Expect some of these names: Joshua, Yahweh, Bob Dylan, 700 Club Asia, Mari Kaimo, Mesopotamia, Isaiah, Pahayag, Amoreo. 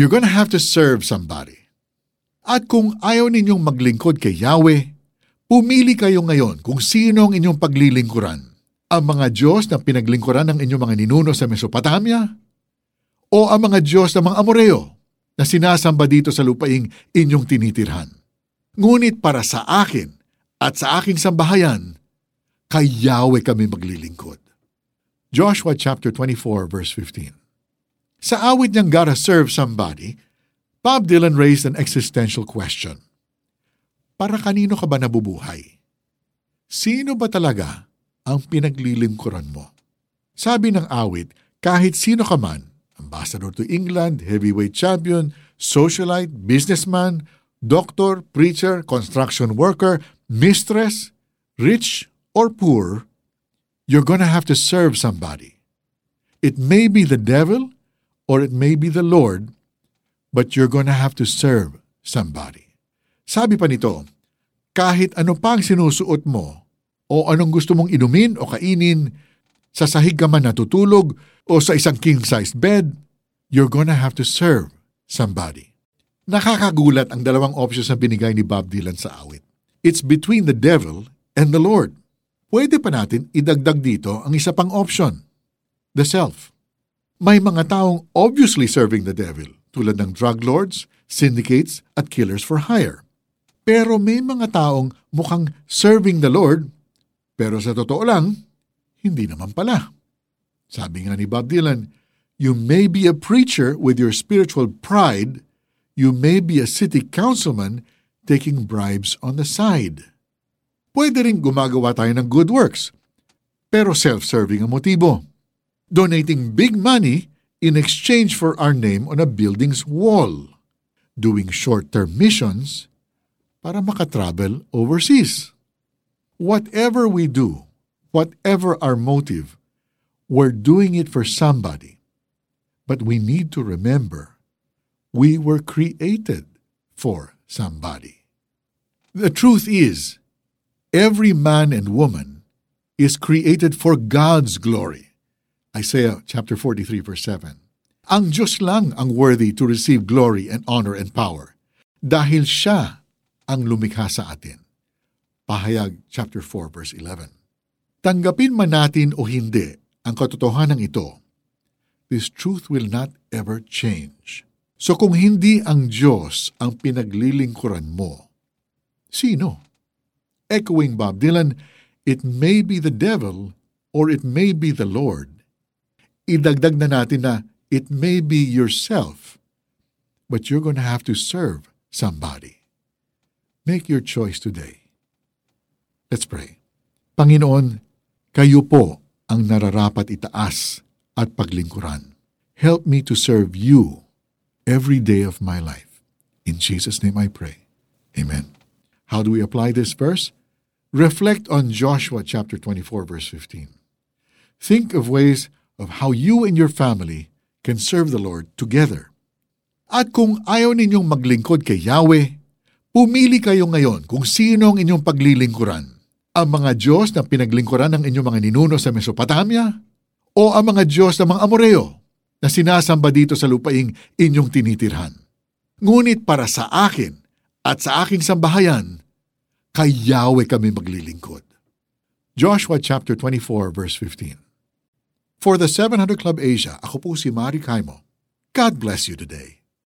You're gonna have to serve somebody. At kung ayaw ninyong maglingkod kay Yahweh, pumili kayo ngayon kung sino ang inyong paglilingkuran. Ang mga Diyos na pinaglingkuran ng inyong mga ninuno sa Mesopotamia, o ang mga Diyos ng mga Amoreo na sinasamba dito sa lupaing inyong tinitirhan. Ngunit para sa akin at sa aking sambahayan, kay Yahweh kami maglilingkod. Joshua chapter 24 verse 15. Sa awit niyang Gotta Serve Somebody, Bob Dylan raised an existential question. Para kanino ka ba nabubuhay? Sino ba talaga ang pinaglilingkuran mo? Sabi ng awit, kahit sino ka man, ambassador to England, heavyweight champion, socialite, businessman, doctor, preacher, construction worker, mistress, rich or poor, you're gonna have to serve somebody. It may be the devil or it may be the Lord, but you're gonna have to serve somebody. Sabi pa nito, kahit ano pang sinusuot mo o anong gusto mong inumin o kainin, sa sahig ka man natutulog o sa isang king-sized bed, you're gonna have to serve somebody. Nakakagulat ang dalawang options na binigay ni Bob Dylan sa awit. It's between the devil and the Lord. Pwede pa natin idagdag dito ang isa pang option, the self. May mga taong obviously serving the devil, tulad ng drug lords, syndicates, at killers for hire. Pero may mga taong mukhang serving the Lord, pero sa totoo lang, hindi naman pala. Sabi nga ni Bob Dylan, you may be a preacher with your spiritual pride. You may be a city councilman taking bribes on the side. Pwede rin gumagawa tayo ng good works, pero self-serving ang motibo. Donating big money in exchange for our name on a building's wall. Doing short-term missions para makatravel overseas. Whatever we do, whatever our motive, we're doing it for somebody. But we need to remember, we were created for somebody. The truth is, every man and woman is created for God's glory. Isaiah chapter 43 verse 7. Ang Diyos lang ang worthy to receive glory and honor and power, dahil Siya ang lumikha sa atin. Pahayag chapter 4 verse 11. Tanggapin man natin o hindi ang katotohanan ito, this truth will not ever change. So kung hindi ang Diyos ang pinaglilingkuran mo, sino? Echoing Bob Dylan, it may be the devil or it may be the Lord. Idagdag na natin na it may be yourself, but you're gonna have to serve somebody. Make your choice today. Let's pray. Panginoon, kayo po ang nararapat itaas at paglingkuran. Help me to serve you every day of my life. In Jesus' name I pray. Amen. How do we apply this verse? Reflect on Joshua chapter 24, verse 15. Think of ways of how you and your family can serve the Lord together. At kung ayaw ninyong maglingkod kay Yahweh, pumili kayo ngayon kung sino ang inyong paglilingkuran. Ang mga Diyos na pinaglingkuran ng inyong mga ninuno sa Mesopotamia, o ang mga Diyos ng mga Amoreo na sinasamba dito sa lupaing inyong tinitirhan. Ngunit para sa akin at sa aking sambahayan, kay Yahweh kami maglilingkod. Joshua chapter 24 verse 15. For the 700 Club Asia, ako po si Mari Kaimo. God bless you today.